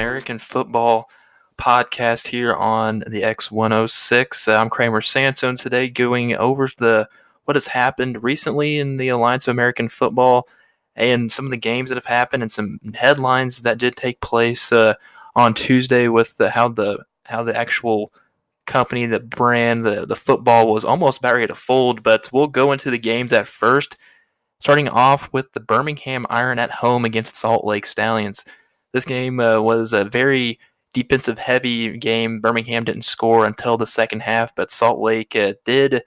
American Football podcast here on the X106. I'm Kramer Sansone today, going over what has happened recently in the Alliance of American Football and some of the games that have happened and some headlines that did take place on Tuesday with how the actual company, the brand, the football was almost about ready to fold. But we'll go into the games at first, starting off with the Birmingham Iron at home against Salt Lake Stallions. This game was a very defensive-heavy game. Birmingham didn't score until the second half, but Salt Lake did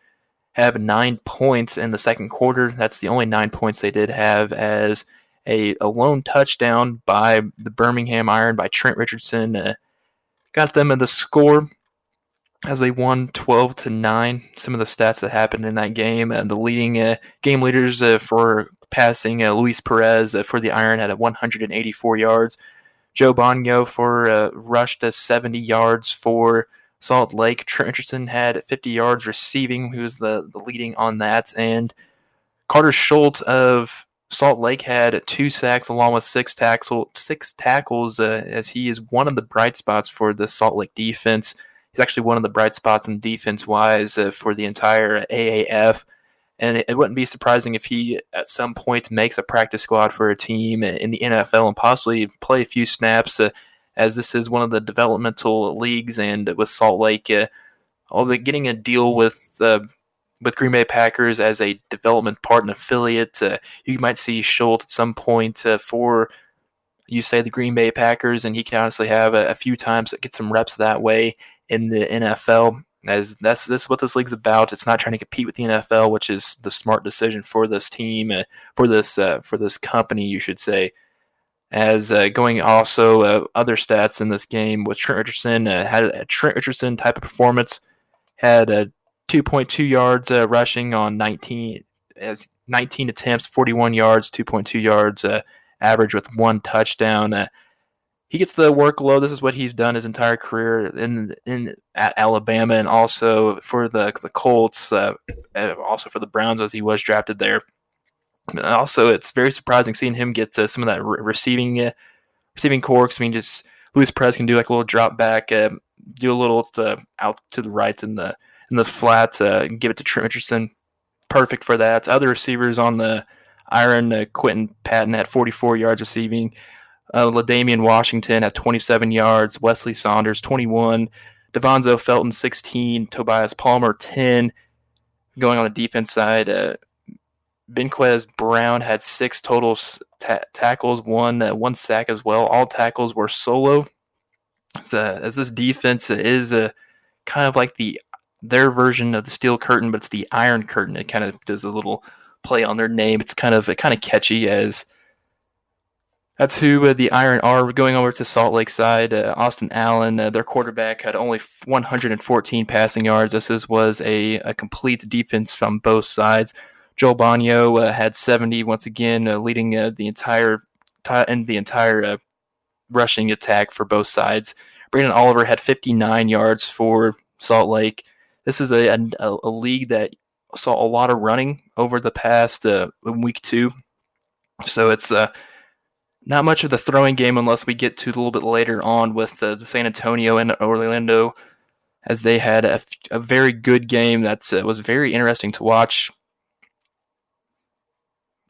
have 9 points in the second quarter. That's the only 9 points they did have, as a lone touchdown by the Birmingham Iron, by Trent Richardson, got them in the score as they won 12-9. Some of the stats that happened in that game, the leading game leaders for passing, Luis Perez for the Iron had 184 yards. Joe Bonio for rushed 70 yards for Salt Lake. Trent Richardson had 50 yards receiving. He was the leading on that. And Carter Schultz of Salt Lake had 2 sacks along with six tackles, as he is one of the bright spots for the Salt Lake defense. He's actually one of the bright spots in defense-wise for the entire AAF. And it wouldn't be surprising if he at some point makes a practice squad for a team in the NFL and possibly play a few snaps, as this is one of the developmental leagues. And with Salt Lake getting a deal with Green Bay Packers as a development partner affiliate, you might see Schultz at some point for, you say, the Green Bay Packers, and he can honestly have a few times get some reps that way in the NFL. As this is what this league's about. It's not trying to compete with the NFL, which is the smart decision for this team, for this company, you should say. As going also other stats in this game with Trent Richardson, had a Trent Richardson type of performance, had 2.2 yards rushing on 19 attempts, 41 yards, 2.2 yards average with 1 touchdown. He gets the workload. This is what he's done his entire career in at Alabama, and also for the Colts, and also for the Browns as he was drafted there. And also, it's very surprising seeing him get some of that receiving corks. I mean, just Luis Perez can do like a little drop back, do a little out to the right in the flat, give it to Trent Richardson. Perfect for that. Other receivers on the Iron, Quentin Patton at 44 yards receiving. LaDamian Washington at 27 yards, Wesley Saunders 21, Devonzo Felton 16, Tobias Palmer 10. Going on the defense side, Benquez Brown had 6 total tackles, one sack as well. All tackles were solo. So, as this defense is kind of like their version of the Steel Curtain, but it's the Iron Curtain. It kind of does a little play on their name. It's kind of catchy, as that's who the Iron are. Going over to Salt Lake side, Austin Allen, their quarterback, had only 114 passing yards. This was a complete defense from both sides. Joel Bonio had 70 once again, leading the entire rushing attack for both sides. Brandon Oliver had 59 yards for Salt Lake. This is a league that saw a lot of running over the past week 2, so it's not much of the throwing game unless we get to a little bit later on with the San Antonio and Orlando, as they had a very good game that was very interesting to watch.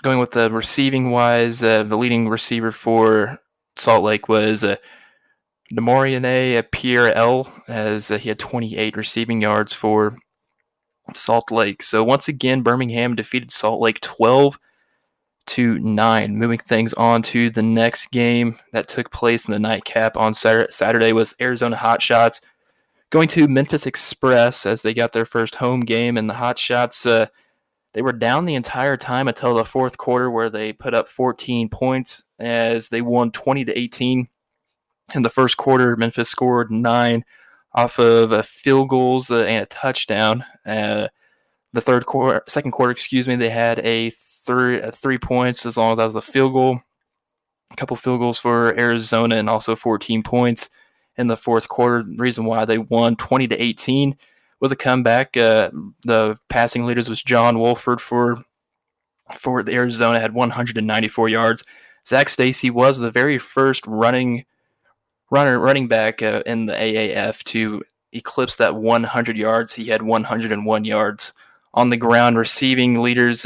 Going with the receiving-wise, the leading receiver for Salt Lake was DeMarcus Pierre-L, as he had 28 receiving yards for Salt Lake. So once again, Birmingham defeated Salt Lake 12-9. Moving things on to the next game that took place in the nightcap on Saturday was Arizona Hotshots going to Memphis Express, as they got their first home game. And the Hotshots, they were down the entire time until the fourth quarter, where they put up 14 points as they won 20-18. In the first quarter, Memphis scored 9 off of field goals and a touchdown. The second quarter, they had three points, as long as that was a field goal. A couple field goals for Arizona, and also 14 points in the fourth quarter. The reason why they won 20-18 was a comeback. The passing leaders was John Wolford for the Arizona, had 194 yards. Zach Stacy was the very first running running back in the AAF to eclipse that 100 yards. He had 101 yards on the ground. Receiving leaders,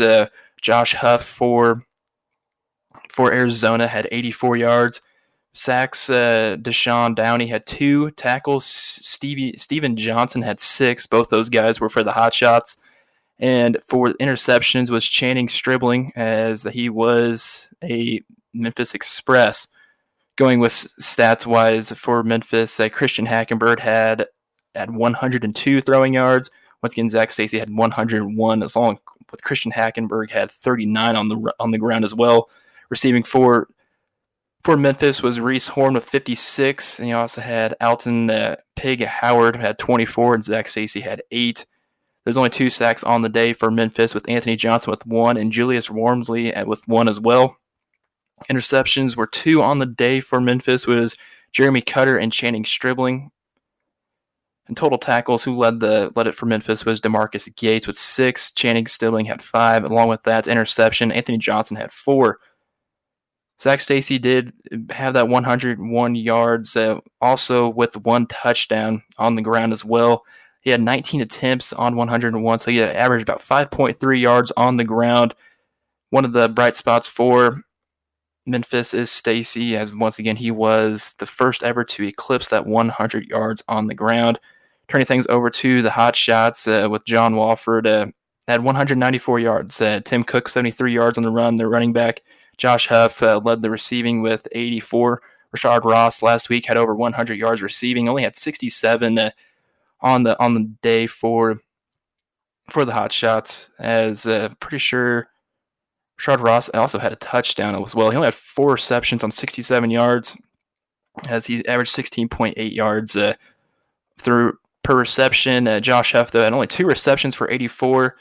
Josh Huff for Arizona had 84 yards. Sacks, Deshaun Downey had 2. Tackles, Steven Johnson had 6. Both those guys were for the Hotshots. And for interceptions was Channing Stribling, as he was a Memphis Express. Going with stats-wise for Memphis, Christian Hackenberg had 102 throwing yards. Once again, Zach Stacy had 101, as long with Christian Hackenberg had 39 on the ground as well. Receiving for Memphis was Reese Horn with 56, and he also had Alton Pig Howard had 24, and Zach Stacy had 8. There's only 2 sacks on the day for Memphis, with Anthony Johnson with 1 and Julius Wormsley with 1 as well. Interceptions were 2 on the day for Memphis, was Jeremy Cutter and Channing Stribling. And total tackles, who led it for Memphis, was DeMarcus Gates with 6. Channing Stribling had 5. Along with that interception, Anthony Johnson had 4. Zach Stacy did have that 101 yards, also with 1 touchdown on the ground as well. He had 19 attempts on 101, so he had averaged about 5.3 yards on the ground. One of the bright spots for Memphis is Stacy, as once again he was the first ever to eclipse that 100 yards on the ground. Turning things over to the Hot Shots with John Wolford had 194 yards. Tim Cook 73 yards on the run, their running back. Josh Huff led the receiving with 84. Rashard Ross last week had over 100 yards receiving, only had 67 on the day for the Hot Shots. As pretty sure Rashard Ross also had a touchdown as well. He only had 4 receptions on 67 yards, as he averaged 16.8 yards per reception. Josh Huff, though, had only 2 receptions for 84,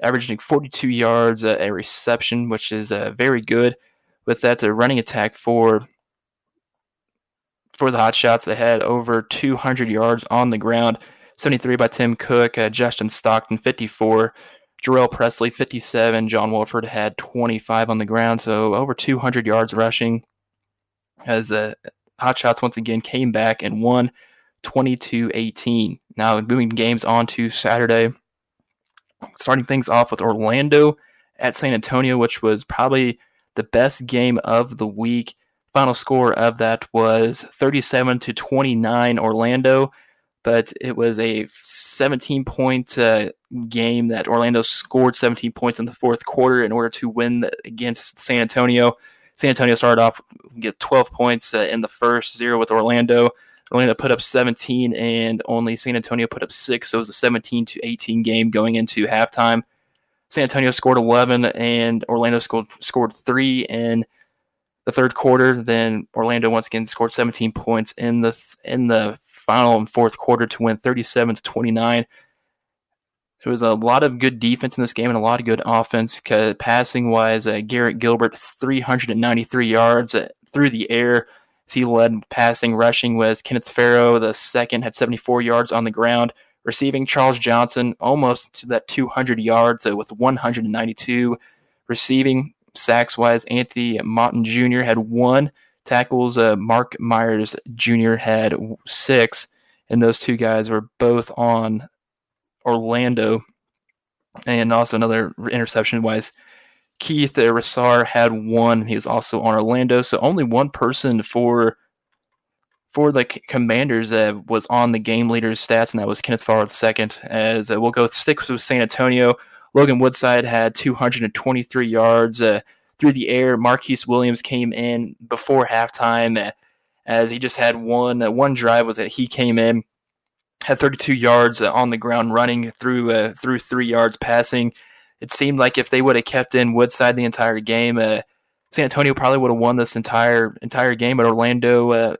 averaging 42 yards a reception, which is very good. With that, the running attack for the Hotshots, they had over 200 yards on the ground, 73 by Tim Cook, Justin Stockton, 54, Jarrell Presley, 57. John Wolford had 25 on the ground, so over 200 yards rushing, as the Hotshots once again came back and won 22-18. Now moving games on to Saturday, starting things off with Orlando at San Antonio, which was probably the best game of the week. Final score of that was 37-29 Orlando. But it was a 17-point game that Orlando scored 17 points in the fourth quarter in order to win against San Antonio. San Antonio started off get 12 points in the first, 0 with Orlando. Orlando put up 17, and only San Antonio put up 6, so it was a 17-18 game going into halftime. San Antonio scored 11, and Orlando scored 3 in the third quarter. Then Orlando once again scored 17 points in the final and fourth quarter to win 37-29. There was a lot of good defense in this game and a lot of good offense. Passing wise, Garrett Gilbert 393 yards through the air. He led passing. Rushing was Kenneth Farrow, the second, had 74 yards on the ground. Receiving, Charles Johnson almost to that 200 yards with 192 receiving. Sacks wise, Anthony Motton Jr. had 1. Tackles, Mark Myers Jr. had 6, and those two guys were both on Orlando. And also another interception-wise, Keith Rassar had 1. He was also on Orlando, so only one person for the Commanders that was on the game leader's stats, and that was Kenneth Farrow II. As we'll go sticks with San Antonio, Logan Woodside had 223 yards through the air. Marquise Williams came in before halftime, as he just had one drive was that he came in, had 32 yards on the ground running through 3 yards passing. It seemed like if they would have kept in Woodside the entire game, San Antonio probably would have won this entire game. But Orlando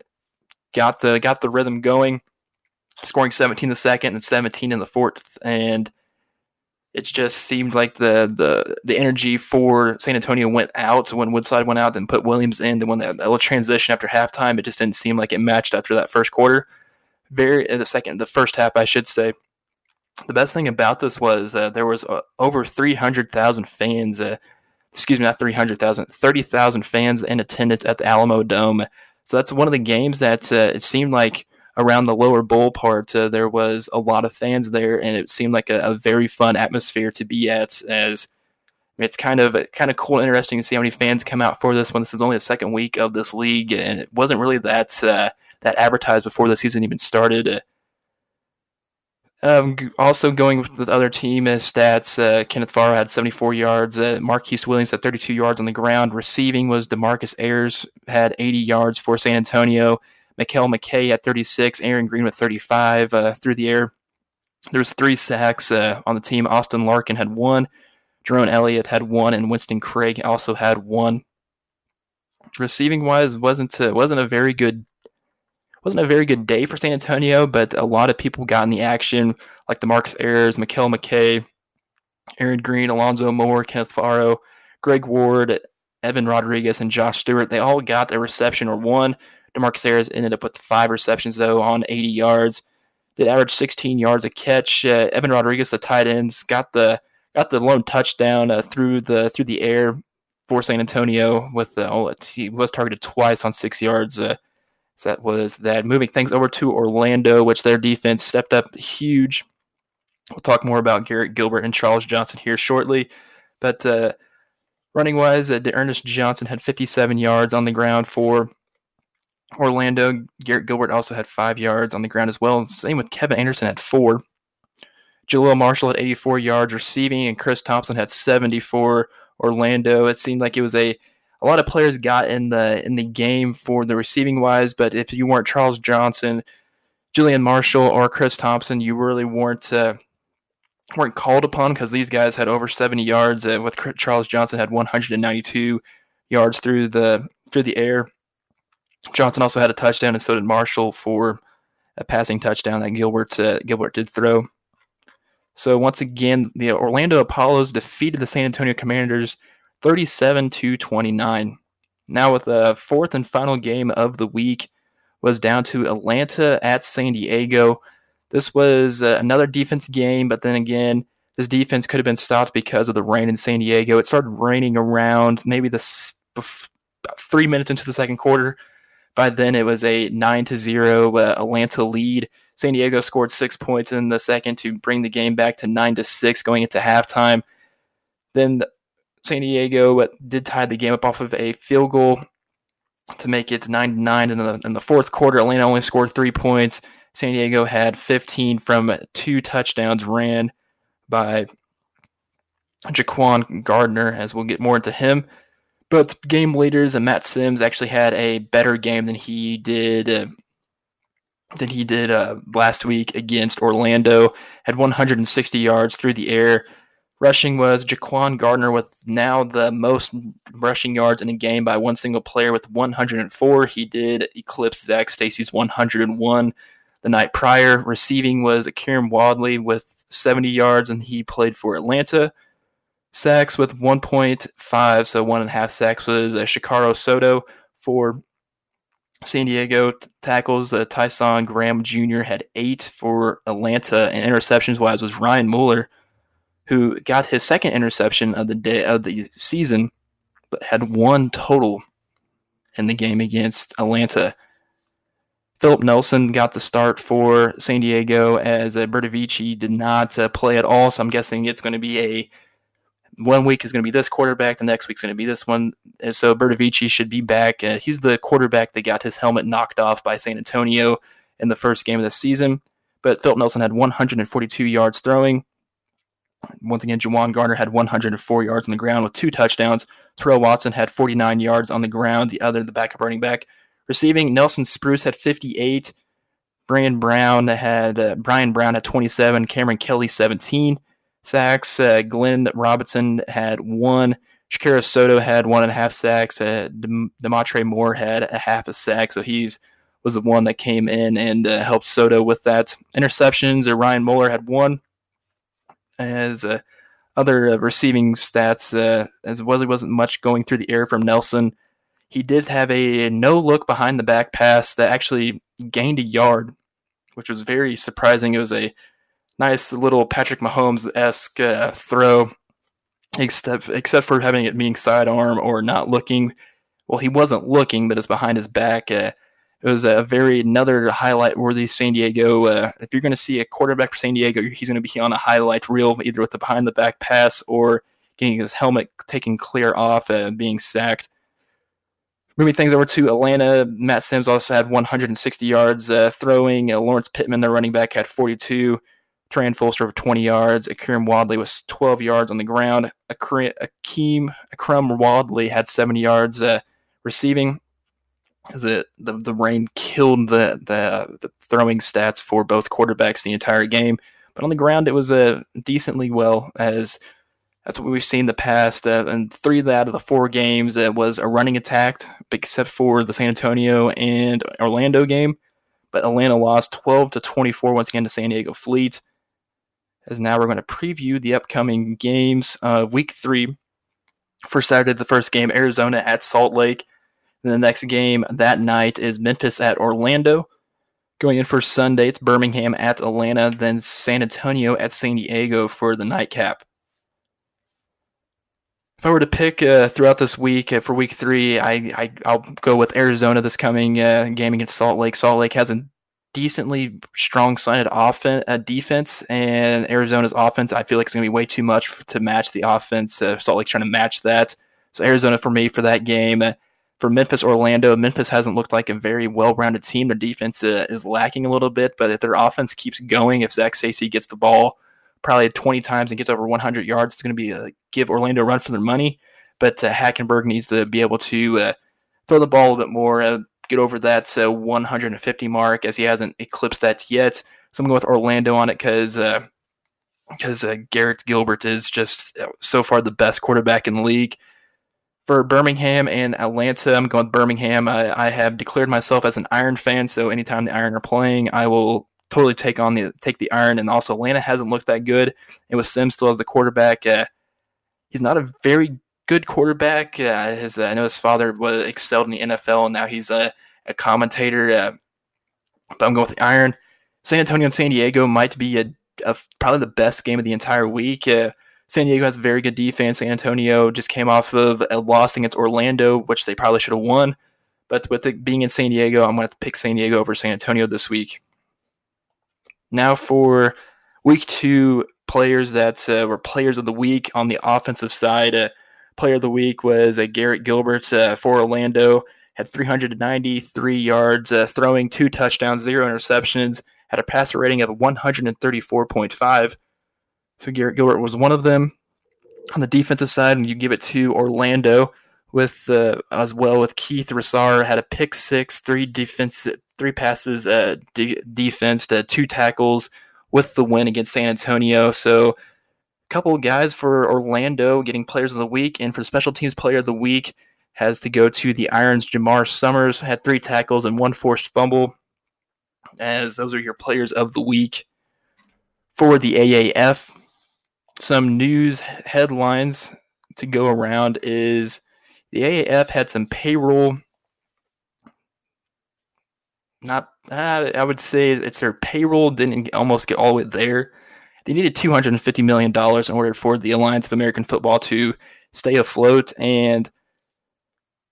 got the rhythm going, scoring 17 in the second and 17 in the fourth, and it just seemed like the energy for San Antonio went out when Woodside went out and put Williams in. Then when that little transition after halftime, it just didn't seem like it matched after that first quarter. The first half, I should say. The best thing about this was there was over 300,000 fans. 30,000 fans in attendance at the Alamo Dome So that's one of the games that it seemed like around the lower bowl part, there was a lot of fans there, and it seemed like a very fun atmosphere to be at. As it's kind of cool and interesting to see how many fans come out for this one. This is only the second week of this league, and it wasn't really that advertised before the season even started. Also going with the other team stats, Kenneth Farrow had 74 yards. Marquise Williams had 32 yards on the ground. Receiving was DeMarcus Ayers, had 80 yards for San Antonio. Mikell McKay had 36. Aaron Green with 35 through the air. There was 3 sacks on the team. Austin Larkin had 1. Jerome Elliott had 1, and Winston Craig also had 1. Receiving wise, wasn't a very good day for San Antonio, but a lot of people got in the action, like DeMarcus Ayers, Mikell McKay, Aaron Green, Alonzo Moore, Kenneth Farrow, Greg Ward, Evan Rodriguez, and Josh Stewart. They all got their reception or one. DeMarcus Ayers ended up with 5 receptions, though, on 80 yards. Did average 16 yards a catch. Evan Rodriguez, the tight ends, got the lone touchdown through the air for San Antonio. He was targeted twice on 6 yards. So that was that. Moving things over to Orlando, which their defense stepped up huge. We'll talk more about Garrett Gilbert and Charles Johnson here shortly. But running-wise, D'Ernest Johnson had 57 yards on the ground for Orlando. Garrett Gilbert also had 5 yards on the ground as well. Same with Kevin Anderson at 4. Jaleel Marshall had 84 yards receiving, and Chris Thompson had 74. Orlando, it seemed like it was a lot of players got in the game for the receiving wise, but if you weren't Charles Johnson, Julian Marshall, or Chris Thompson, you really weren't called upon, because these guys had over 70 yards. With Charles Johnson had 192 yards through the air. Johnson also had a touchdown, and so did Marshall for a passing touchdown that Gilbert did throw. So once again, the Orlando Apollos defeated the San Antonio Commanders 37-29. Now with the fourth and final game of the week was down to Atlanta at San Diego. This was another defense game, but then again, this defense could have been stopped because of the rain in San Diego. It started raining around maybe 3 minutes into the second quarter. By then, it was a 9-0 Atlanta lead. San Diego scored 6 points in the second to bring the game back to 9-6 going into halftime. Then San Diego did tie the game up off of a field goal to make it 9-9 in the fourth quarter. Atlanta only scored 3 points. San Diego had 15 from 2 touchdowns ran by Ja'Quan Gardner, as we'll get more into him. But game leaders and Matt Sims actually had a better game than he did last week against Orlando. Had 160 yards through the air. Rushing was Ja'Quan Gardner with now the most rushing yards in a game by one single player with 104. He did eclipse Zach Stacy's 101 the night prior. Receiving was Akeem Wadley with 70 yards, and he played for Atlanta. Sacks with 1.5, so 1.5 sacks was Shikaro Soto for San Diego. Tackles, Tyson Graham Jr. had 8 for Atlanta, and interceptions-wise was Ryan Mueller, who got his second interception of the day of the season, but had 1 total in the game against Atlanta. Philip Nelson got the start for San Diego, as Bertovici did not play at all, so I'm guessing it's going to be 1 week is going to be this quarterback, the next week's going to be this one, and so Bertovici should be back. He's the quarterback that got his helmet knocked off by San Antonio in the first game of the season, but Philip Nelson had 142 yards throwing. Once again, Ja'Quan Gardner had 104 yards on the ground with 2 touchdowns. Terrell Watson had 49 yards on the ground, the backup running back. Receiving, Nelson Spruce had 58. Brian Brown had 27. Cameron Kelly, 17. Sacks, Glenn Robinson had 1. Shakira Soto had 1.5 sacks. Demontre Moore had 0.5 a sack, so he was the one that came in and helped Soto with that. Interceptions, Ryan Mueller had 1. As other receiving stats, as well, there wasn't much going through the air from Nelson. He did have a no-look behind-the-back pass that actually gained a yard, which was very surprising. It was a nice little Patrick Mahomes-esque throw, except for having it being sidearm or not looking. well, he wasn't looking, but it's behind his back. It was another highlight-worthy San Diego. If you're going to see a quarterback for San Diego, he's going to be on a highlight reel, either with the behind-the-back pass or getting his helmet taken clear off, being sacked. Moving things over to Atlanta, Matt Sims also had 160 yards throwing. Lawrence Pittman, their running back, had 42. Tran Fulster of 20 yards. Akeem Wadley was 12 yards on the ground. Akeem Wadley had 70 yards receiving. The rain killed the throwing stats for both quarterbacks the entire game, but on the ground it was decently well, as that's what we've seen in the past. And three of out of the four games was a running attack, except for the San Antonio and Orlando game. But Atlanta lost 12-24 once again to San Diego Fleet. As now we're going to preview the upcoming games of Week 3. For Saturday, the first game, Arizona at Salt Lake. Then the next game that night is Memphis at Orlando. Going in for Sunday, it's Birmingham at Atlanta, then San Antonio at San Diego for the nightcap. If I were to pick throughout this week for Week 3, I'll go with Arizona this coming game against Salt Lake. Salt Lake has a decently strong-sided defense, and Arizona's offense, I feel like it's going to be way too much to match the offense. Salt Lake's trying to match that. So Arizona for me for that game. For Memphis, Orlando, Memphis hasn't looked like a very well-rounded team. Their defense is lacking a little bit, but if their offense keeps going, if Zach Stacy gets the ball probably 20 times and gets over 100 yards, it's going to be give Orlando a run for their money. But Hackenberg needs to be able to throw the ball a bit more, get over that 150 mark, as he hasn't eclipsed that yet. So I'm going with Orlando on it because Garrett Gilbert is just so far the best quarterback in the league. For Birmingham and Atlanta, I'm going with Birmingham. I have declared myself as an Iron fan, so anytime the Iron are playing, I will totally take the Iron. And also, Atlanta hasn't looked that good. And with Sims still as the quarterback, he's not a very good quarterback. I know his father excelled in the NFL, and now he's a commentator. But I'm going with the Iron. San Antonio and San Diego might be probably the best game of the entire week. San Diego has a very good defense. San Antonio just came off of a loss against Orlando, which they probably should have won. But with it being in San Diego, I'm going to have to pick San Diego over San Antonio this week. Now for Week 2 players that were players of the week on the offensive side. Player of the week was Garrett Gilbert for Orlando. Had 393 yards throwing, 2 touchdowns, 0 interceptions. Had a passer rating of 134.5. So Garrett Gilbert was one of them. On the defensive side, and you give it to Orlando with as well with Keith Rassar, had a pick six, 3 passes defensed, 2 tackles with the win against San Antonio. So a couple of guys for Orlando getting players of the week, and for special teams player of the week has to go to the Irons. Jamar Summers had 3 tackles and 1 forced fumble, as those are your players of the week. For the AAF, some news headlines to go around is the AAF had some payroll. I would say it's their payroll didn't almost get all the way there. They needed $250 million in order for the Alliance of American Football to stay afloat, and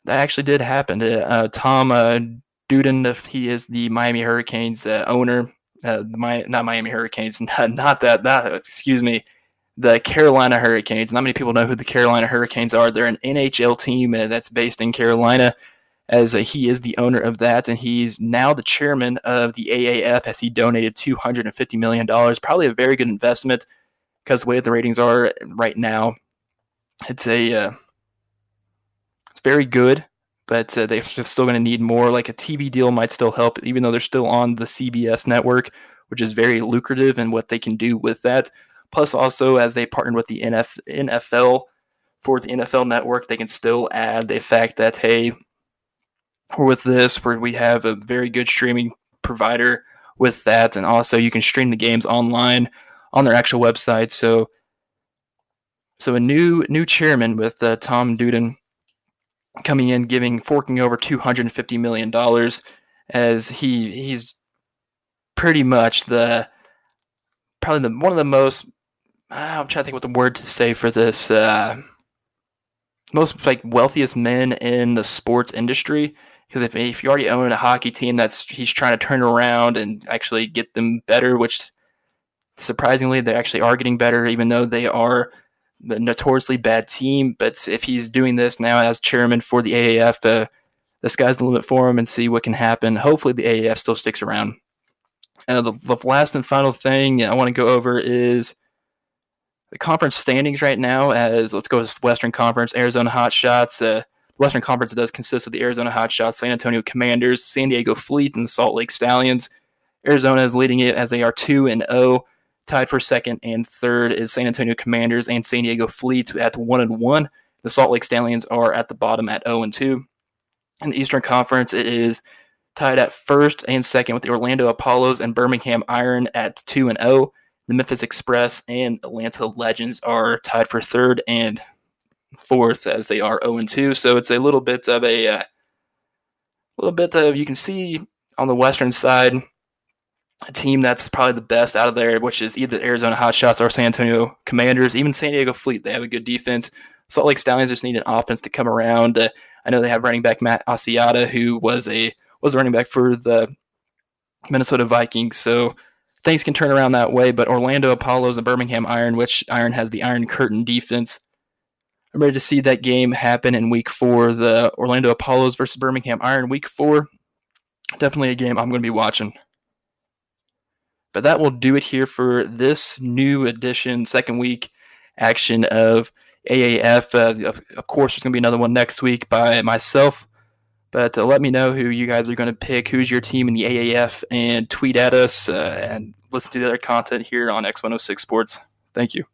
that actually did happen. Tom Duden, he is the Miami Hurricanes owner. The Carolina Hurricanes. Not many people know who the Carolina Hurricanes are. They're an NHL team that's based in Carolina, as he is the owner of that, and he's now the chairman of the AAF, as he donated $250 million. Probably a very good investment, because the way the ratings are right now, it's very good, but they're still going to need more. Like a TV deal might still help, even though they're still on the CBS network, which is very lucrative in what they can do with that. Plus, also, as they partnered with the NFL for the NFL network, they can still add the fact that, hey, with this, where we have a very good streaming provider with that, and also you can stream the games online on their actual website. So a new chairman with Tom Duden coming in, forking over $250 million, as he's pretty much one of the most. I'm trying to think what the word to say for this. most like wealthiest men in the sports industry. Because if you already own a hockey team, that's he's trying to turn around and actually get them better, which surprisingly they actually are getting better, even though they are a notoriously bad team. But if he's doing this now as chairman for the AAF, the sky's the limit for him, and see what can happen. Hopefully the AAF still sticks around. And the last and final thing I want to go over is the conference standings right now. As let's go with Western Conference, Arizona Hotshots. Western Conference does consist of the Arizona Hotshots, San Antonio Commanders, San Diego Fleet, and the Salt Lake Stallions. Arizona is leading it as they are 2-0. Tied for second and third is San Antonio Commanders and San Diego Fleet at 1-1. The Salt Lake Stallions are at the bottom at 0-2. In the Eastern Conference, it is tied at first and second with the Orlando Apollos and Birmingham Iron at 2-0. The Memphis Express and Atlanta Legends are tied for third and fourth as they are 0-2. So it's a little bit of you can see on the Western side, a team that's probably the best out of there, which is either Arizona Hotshots or San Antonio Commanders. Even San Diego Fleet, they have a good defense. Salt Lake Stallions just need an offense to come around. I know they have running back Matt Asiata, who was a running back for the Minnesota Vikings. So things can turn around that way. But Orlando Apollos and Birmingham Iron, which Iron has the Iron Curtain defense. I'm ready to see that game happen in week four, the Orlando Apollos versus Birmingham Iron week four. Definitely a game I'm going to be watching. But that will do it here for this new edition, second week action of AAF. Of course, there's going to be another one next week by myself. But let me know who you guys are going to pick, who's your team in the AAF, and tweet at us and listen to the other content here on X106 Sports. Thank you.